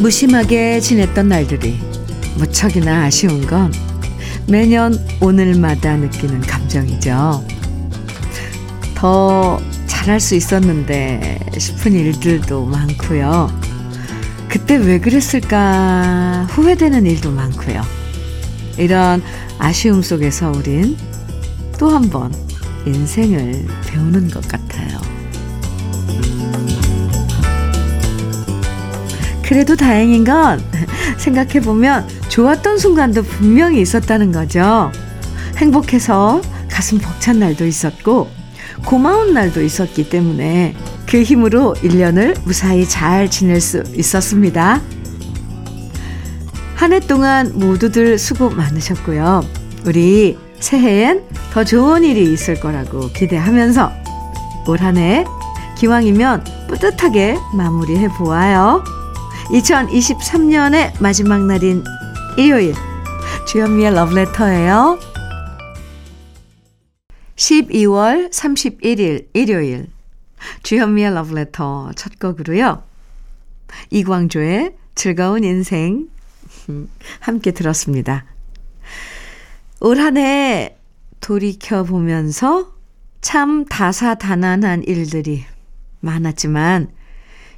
무심하게 지냈던 날들이 무척이나 아쉬운 건 매년 오늘마다 느끼는 감정이죠. 더 잘할 수 있었는데 싶은 일들도 많고요. 그때 왜 그랬을까 후회되는 일도 많고요. 이런 아쉬움 속에서 우린 또 한 번 인생을 배우는 것 같아요. 그래도 다행인 건 생각해보면 좋았던 순간도 분명히 있었다는 거죠. 행복해서 가슴 벅찬 날도 있었고 고마운 날도 있었기 때문에 그 힘으로 1년을 무사히 잘 지낼 수 있었습니다. 한 해 동안 모두들 수고 많으셨고요. 우리 새해엔 더 좋은 일이 있을 거라고 기대하면서 올 한 해 기왕이면 뿌듯하게 마무리해보아요. 2023년의 마지막 날인 일요일, 주현미의 러브레터예요. 12월 31일 일요일, 주현미의 러브레터 첫 곡으로요, 이광조의 즐거운 인생 함께 들었습니다. 올 한 해 돌이켜보면서 참 다사다난한 일들이 많았지만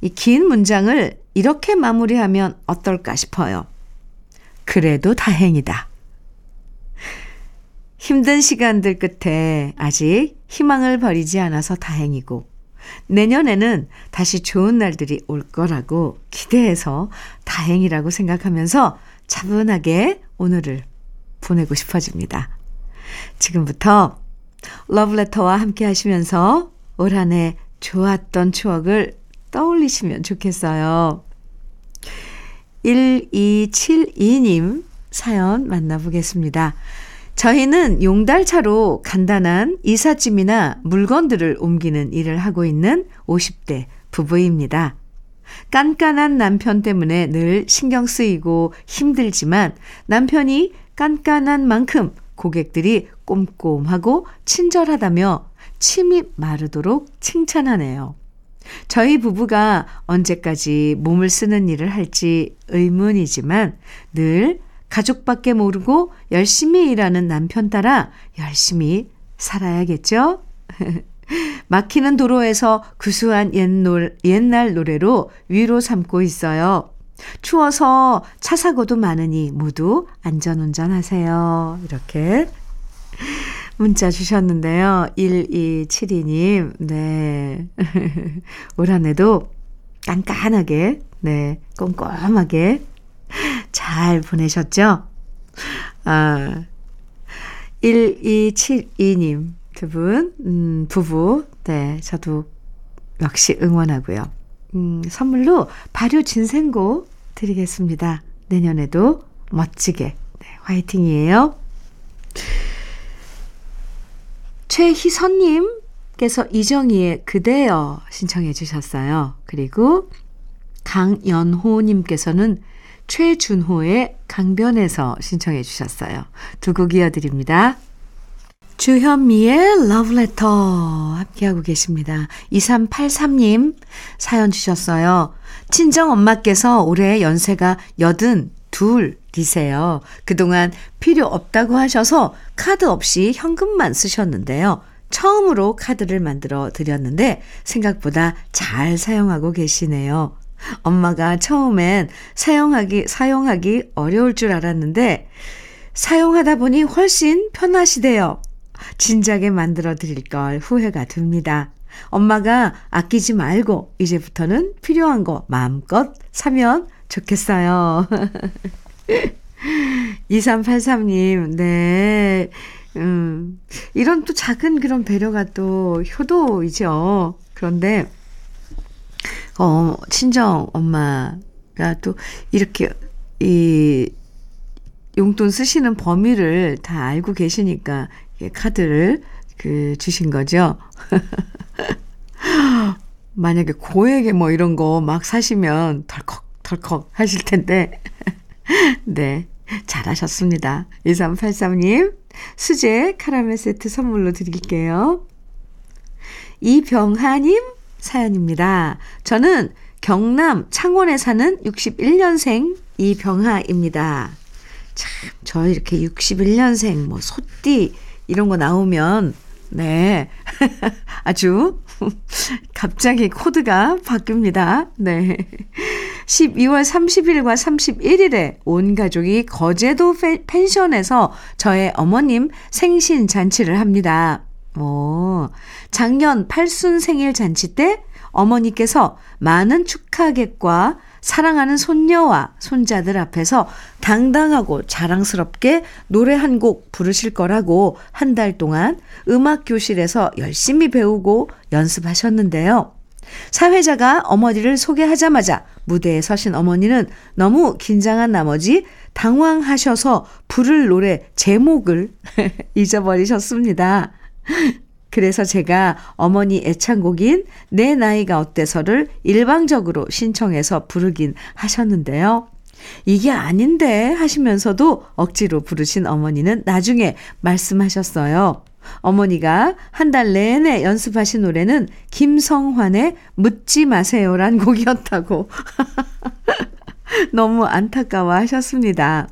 이 긴 문장을 이렇게 마무리하면 어떨까 싶어요. 그래도 다행이다. 힘든 시간들 끝에 아직 희망을 버리지 않아서 다행이고 내년에는 다시 좋은 날들이 올 거라고 기대해서 다행이라고 생각하면서 차분하게 오늘을 보내고 싶어집니다. 지금부터 러브레터와 함께 하시면서 올 한 해 좋았던 추억을 떠올리시면 좋겠어요. 1272님 사연 만나보겠습니다. 저희는 용달차로 간단한 이삿짐이나 물건들을 옮기는 일을 하고 있는 50대 부부입니다. 깐깐한 남편 때문에 늘 신경 쓰이고 힘들지만 남편이 깐깐한 만큼 고객들이 꼼꼼하고 친절하다며 침이 마르도록 칭찬하네요. 저희 부부가 언제까지 몸을 쓰는 일을 할지 의문이지만 늘 가족밖에 모르고 열심히 일하는 남편 따라 열심히 살아야겠죠? 막히는 도로에서 구수한 옛날 노래로 위로 삼고 있어요. 추워서 차 사고도 많으니 모두 안전운전 하세요. 이렇게 문자 주셨는데요. 1272님, 네. 올 한 해도 깐깐하게, 네, 꼼꼼하게 잘 보내셨죠? 아, 1272님, 두 분, 부부, 네, 저도 역시 응원하고요. 선물로 발효 진생고 드리겠습니다. 내년에도 멋지게, 네, 화이팅이에요. 최희선님께서 이정희의 그대여 신청해 주셨어요. 그리고 강연호님께서는 최준호의 강변에서 신청해 주셨어요. 두 곡 이어드립니다. 주현미의 러브레터 함께하고 계십니다. 2383님 사연 주셨어요. 친정엄마께서 올해 연세가 82이세요. 그동안 필요 없다고 하셔서 카드 없이 현금만 쓰셨는데요. 처음으로 카드를 만들어 드렸는데 생각보다 잘 사용하고 계시네요. 엄마가 처음엔 사용하기 어려울 줄 알았는데 사용하다 보니 훨씬 편하시대요. 진작에 만들어 드릴 걸 후회가 듭니다. 엄마가 아끼지 말고 이제부터는 필요한 거 마음껏 사면 좋겠어요. 2383님, 네. 이런 또 작은 그런 배려가 또 효도이죠. 그런데 친정 엄마가 또 이렇게 이 용돈 쓰시는 범위를 다 알고 계시니까 카드를 주신 거죠. 만약에 고액에 뭐 이런 거 막 사시면 덜컥 하실 텐데. 네, 잘하셨습니다. 2383님, 수제 카라멜 세트 선물로 드릴게요. 이병하님 사연입니다. 저는 경남 창원에 사는 61년생 이병하입니다. 참, 저 이렇게 61년생, 뭐, 소띠, 이런 거 나오면, 네. 아주, 갑자기 코드가 바뀝니다. 네. 12월 30일과 31일에 온 가족이 거제도 펜션에서 저의 어머님 생신 잔치를 합니다. 오, 작년 팔순 생일 잔치 때 어머니께서 많은 축하객과 사랑하는 손녀와 손자들 앞에서 당당하고 자랑스럽게 노래 한 곡 부르실 거라고 한 달 동안 음악 교실에서 열심히 배우고 연습하셨는데요. 사회자가 어머니를 소개하자마자 무대에 서신 어머니는 너무 긴장한 나머지 당황하셔서 부를 노래 제목을 잊어버리셨습니다. 그래서 제가 어머니 애창곡인 내 나이가 어때서를 일방적으로 신청해서 부르긴 하셨는데요. 이게 아닌데 하시면서도 억지로 부르신 어머니는 나중에 말씀하셨어요. 어머니가 한 달 내내 연습하신 노래는 김성환의 묻지 마세요란 곡이었다고. 너무 안타까워하셨습니다.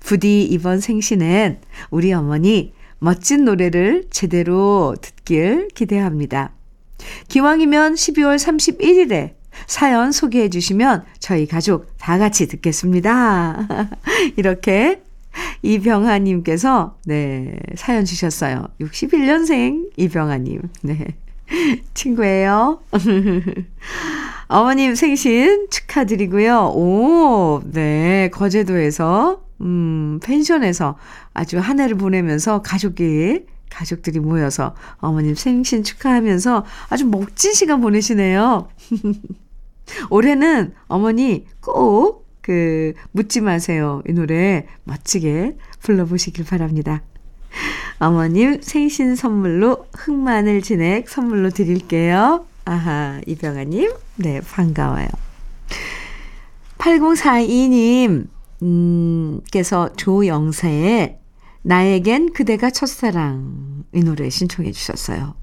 부디 이번 생신엔 우리 어머니 멋진 노래를 제대로 듣길 기대합니다. 기왕이면 12월 31일에 사연 소개해 주시면 저희 가족 다 같이 듣겠습니다. 이렇게 이병하님께서 네, 사연 주셨어요. 61년생 이병하님. 네, 친구예요. 어머님 생신 축하드리고요. 오, 네, 거제도에서 펜션에서 아주 한 해를 보내면서 가족들이 모여서 어머님 생신 축하하면서 아주 멋진 시간 보내시네요. 올해는 어머니 꼭 그 묻지 마세요 이 노래 멋지게 불러보시길 바랍니다. 어머님 생신 선물로 흑마늘 진액 선물로 드릴게요. 아하, 이병아님 네 반가워요. 8042님 께서 조영세의 나에겐 그대가 첫사랑 이 노래 신청해 주셨어요.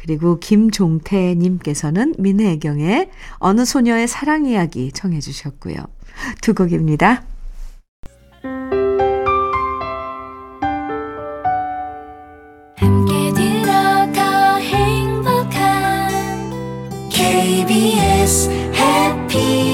그리고 김종태님께서는 민혜경의 어느 소녀의 사랑 이야기 청해 주셨고요. 두 곡입니다. 함께 들어가 행복한 KBS 해피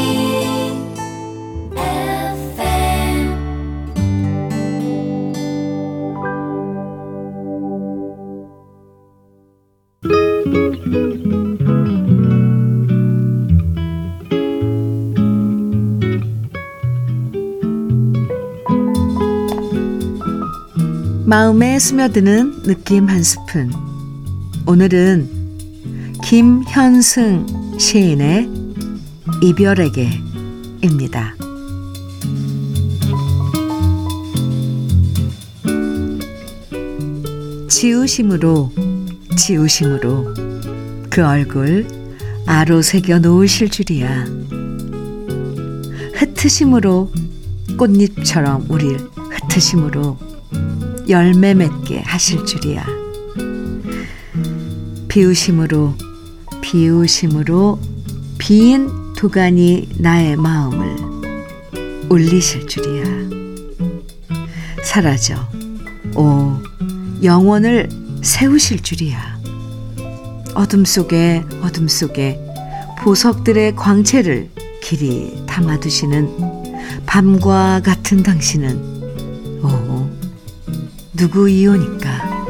마음에 스며드는 느낌 한 스푼. 오늘은 김현승 시인의 이별에게입니다. 지우심으로 그 얼굴 아로 새겨 놓으실 줄이야. 흩으심으로 꽃잎처럼 우릴 흩으심으로 열매 맺게 하실 줄이야. 비우심으로 비인 두간이 나의 마음을 울리실 줄이야. 사라져 오 영원을 세우실 줄이야. 어둠 속에 보석들의 광채를 길이 담아두시는 밤과 같은 당신은 오 누구이오니까.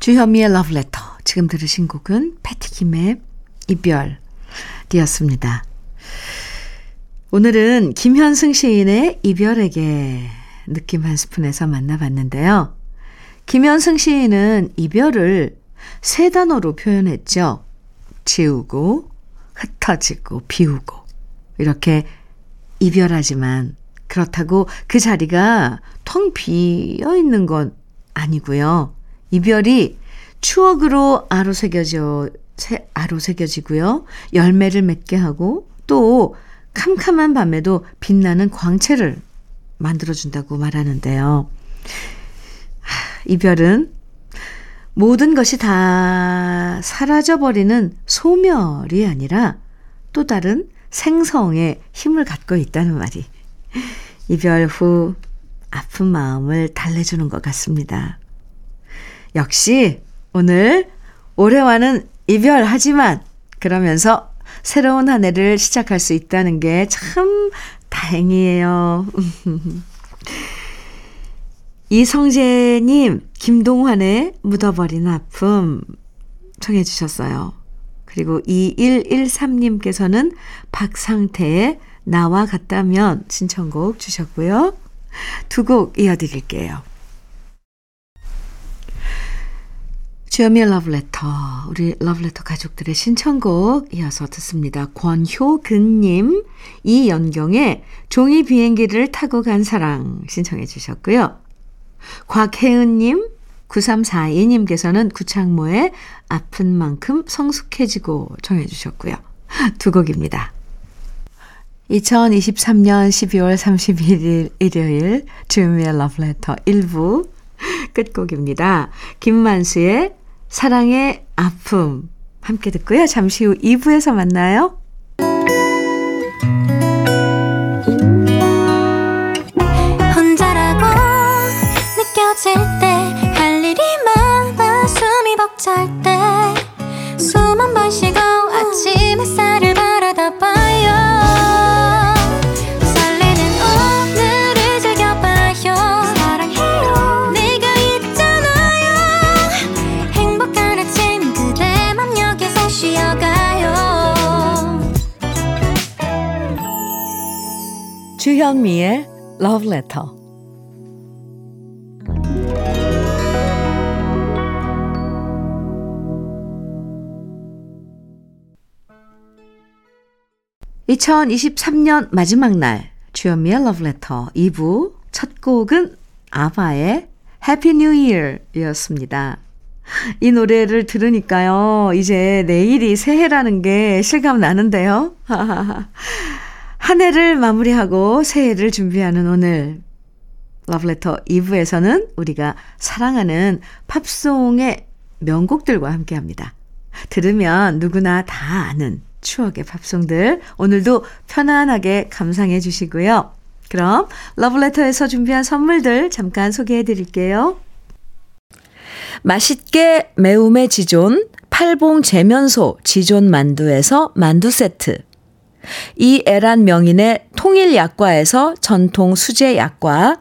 주현미의 러브레터. 지금 들으신 곡은 패티김의 이별이었습니다. 오늘은 김현승 시인의 이별에게 느낌 한 스푼에서 만나봤는데요. 김현승 시인은 이별을 세 단어로 표현했죠. 지우고 흩어지고 비우고 이렇게 이별하지만 그렇다고 그 자리가 텅 비어 있는 건 아니고요. 이별이 추억으로 아로 새겨지고요. 열매를 맺게 하고 또 캄캄한 밤에도 빛나는 광채를 만들어준다고 말하는데요. 이별은 모든 것이 다 사라져버리는 소멸이 아니라 또 다른 생성에 힘을 갖고 있다는 말이 이별 후 아픈 마음을 달래주는 것 같습니다. 역시 오늘 올해와는 이별하지만 그러면서 새로운 한 해를 시작할 수 있다는 게 참 다행이에요. 이성재님, 김동환의 묻어버린 아픔 청해 주셨어요. 그리고 2113님께서는 박상태의 나와 같다면 신청곡 주셨고요. 두 곡 이어드릴게요. 주현미의 러브레터, 우리 러브레터 가족들의 신청곡 이어서 듣습니다. 권효근님, 이연경의 종이 비행기를 타고 간 사랑 신청해 주셨고요. 곽혜은님, 9342님께서는 구창모의 아픈 만큼 성숙해지고 청해 주셨고요. 두 곡입니다. 2023년 12월 31일 일요일 주현미의 러브레터 1부 끝곡입니다. 김만수의 사랑의 아픔 함께 듣고요. 잠시 후 2부에서 만나요. 혼자라고 느껴질 때 할 일이 많아 숨이 벅찰 때 숨 한 번 쉬고 아침 햇살을 바라다 봐요. 설레는 오늘을 즐겨봐요. 사랑해요. 내가 있잖아요. 행복한 아침 그대 맘 여기서 쉬어가요. 주현미의 러브레터. 2023년 마지막 날 주현미의 러브레터 2부 첫 곡은 아바의 해피 뉴 이어였습니다. 이 노래를 들으니까요. 이제 내일이 새해라는 게 실감 나는데요. 한 해를 마무리하고 새해를 준비하는 오늘 러브레터 2부에서는 우리가 사랑하는 팝송의 명곡들과 함께합니다. 들으면 누구나 다 아는 추억의 팝송들 오늘도 편안하게 감상해 주시고요. 그럼 러브레터에서 준비한 선물들 잠깐 소개해 드릴게요. 맛있게 매움의 지존 팔봉 재면소 지존 만두에서 만두 세트, 이애란 명인의 통일약과에서 전통 수제약과,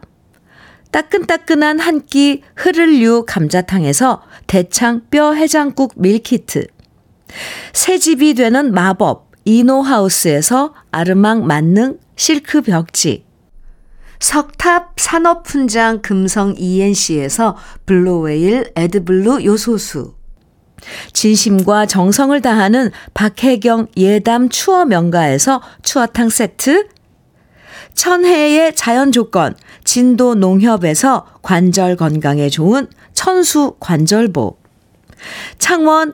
따끈따끈한 한 끼 흐를류 감자탕에서 대창 뼈 해장국 밀키트, 새집이 되는 마법 이노하우스에서 아르망 만능 실크 벽지, 석탑 산업훈장 금성 ENC에서 블루웨일 에드블루 요소수, 진심과 정성을 다하는 박혜경 예담 추어 명가에서 추어탕 세트, 천혜의 자연조건 진도 농협에서 관절 건강에 좋은 천수 관절보, 창원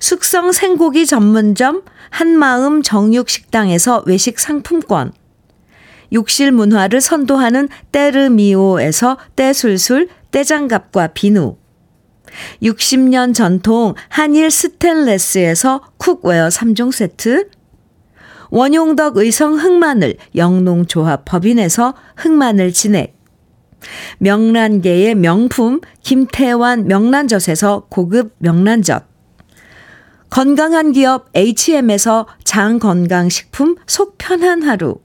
숙성 생고기 전문점 한마음 정육식당에서 외식 상품권, 욕실 문화를 선도하는 때르미오에서 때술술 때장갑과 비누, 60년 전통 한일 스텐레스에서 쿡웨어 3종 세트, 원용덕 의성 흑마늘 영농조합 법인에서 흑마늘 진액, 명란계의 명품 김태환 명란젓에서 고급 명란젓, 건강한 기업 HM에서 장건강식품 속 편한 하루,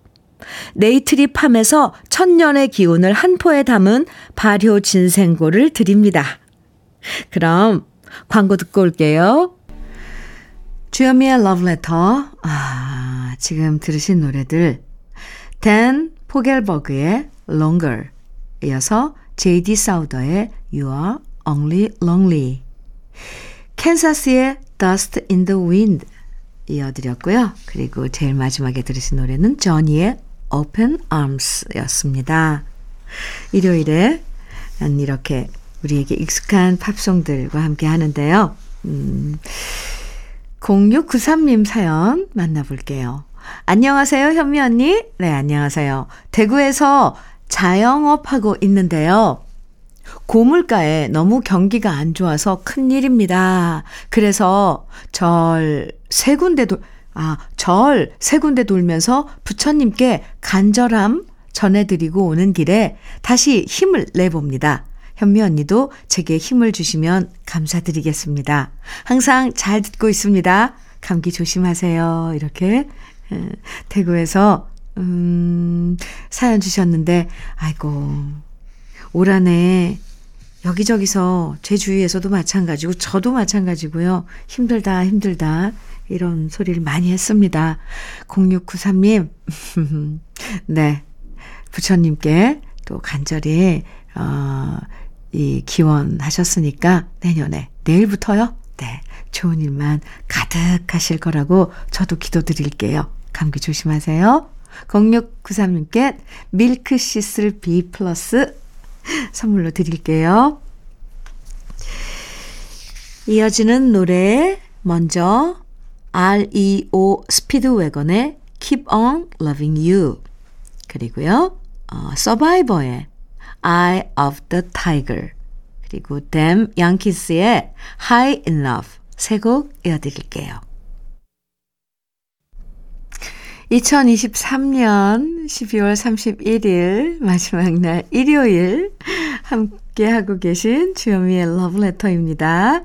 네이트리팜에서 천년의 기운을 한 포에 담은 발효진생고를 드립니다. 그럼 광고 듣고 올게요. 주현미의 러브레터. 아, 지금 들으신 노래들 댄 포겔버그의 Longer 이어서 J.D. 사우더의 You Are Only Lonely, 캔사스의 Dust in the Wind 이어드렸고요. 그리고 제일 마지막에 들으신 노래는 Johnny의 Open Arms였습니다. 일요일에 이렇게 우리에게 익숙한 팝송들과 함께 하는데요. 0693님 사연 만나볼게요. 안녕하세요, 현미 언니. 네, 안녕하세요. 대구에서 자영업하고 있는데요. 고물가에 너무 경기가 안 좋아서 큰일입니다. 그래서 절 세 군데 돌면서 부처님께 간절함 전해드리고 오는 길에 다시 힘을 내봅니다. 현미 언니도 제게 힘을 주시면 감사드리겠습니다. 항상 잘 듣고 있습니다. 감기 조심하세요. 이렇게 대구에서 사연 주셨는데, 아이고, 올 한해 여기저기서 제 주위에서도 마찬가지고 저도 마찬가지고요. 힘들다 이런 소리를 많이 했습니다. 0693님 네, 부처님께 또 간절히 이 기원하셨으니까 내년에, 내일부터요. 네, 좋은 일만 가득하실 거라고 저도 기도드릴게요. 감기 조심하세요. 0693님께 밀크시슬 B 플러스 선물로 드릴게요. 이어지는 노래 먼저 REO 스피드웨건의 Keep on Loving You, 그리고요 서바이버의 Eye of the Tiger, 그리고 Dem Yankees의 High in Love 세 곡 이어드릴게요. 2023년 12월 31일 마지막 날 일요일 함께하고 계신 주현미의 러브레터입니다.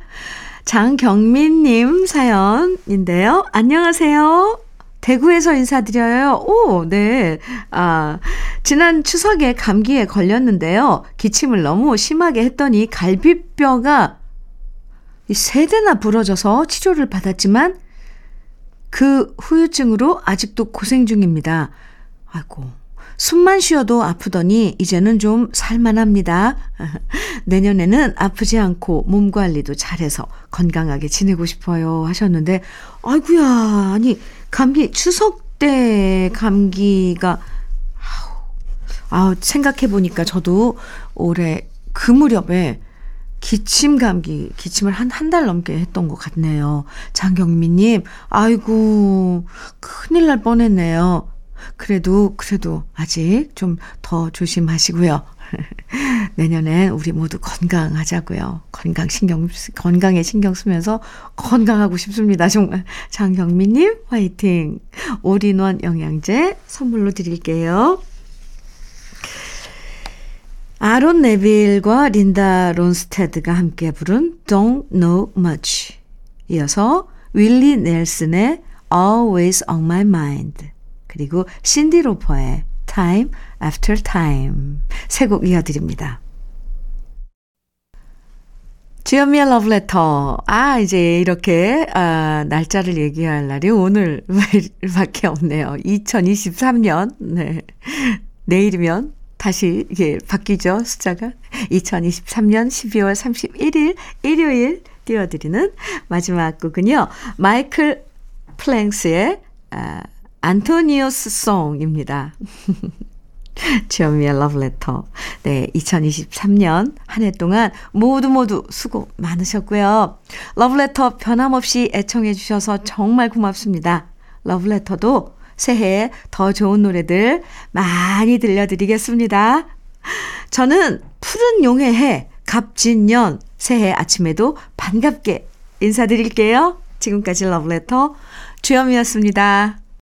장경민님 사연인데요. 안녕하세요. 대구에서 인사드려요. 오, 네. 지난 추석에 감기에 걸렸는데요. 기침을 너무 심하게 했더니 갈비뼈가 3대나 부러져서 치료를 받았지만 그 후유증으로 아직도 고생 중입니다. 아이고, 숨만 쉬어도 아프더니 이제는 좀 살만합니다. 내년에는 아프지 않고 몸 관리도 잘해서 건강하게 지내고 싶어요 하셨는데, 아이고야, 아니 감기, 추석 때 감기가, 생각해보니까 저도 올해 그 무렵에 기침을 한 달 넘게 했던 것 같네요. 장경미님, 아이고, 큰일 날 뻔했네요. 그래도 아직 좀 더 조심하시고요. 내년엔 우리 모두 건강하자고요. 건강에 신경 쓰면서 건강하고 싶습니다. 정말. 장경미님, 화이팅! 올인원 영양제 선물로 드릴게요. 아론 네빌과 린다 론스테드가 함께 부른 Don't Know Much, 이어서 윌리 넬슨의 Always on My Mind, 그리고 신디 로퍼의 Time After Time 세 곡 이어드립니다. 주현미의 러브레터. 이제 이렇게 날짜를 얘기할 날이 오늘 밖에 없네요. 2023년, 네, 내일이면 다시 이게 바뀌죠, 숫자가. 2023년 12월 31일 일요일 띄워드리는 마지막 곡은요, 마이클 플랭스의 안토니오스 송입니다. 주현미의 러브레터. 네, 2023년 한 해 동안 모두 수고 많으셨고요. 러브레터 변함없이 애청해 주셔서 정말 고맙습니다. 러브레터도 새해에 더 좋은 노래들 많이 들려드리겠습니다. 저는 푸른 용의 해, 갑진년, 새해 아침에도 반갑게 인사드릴게요. 지금까지 러브레터 주현미였습니다.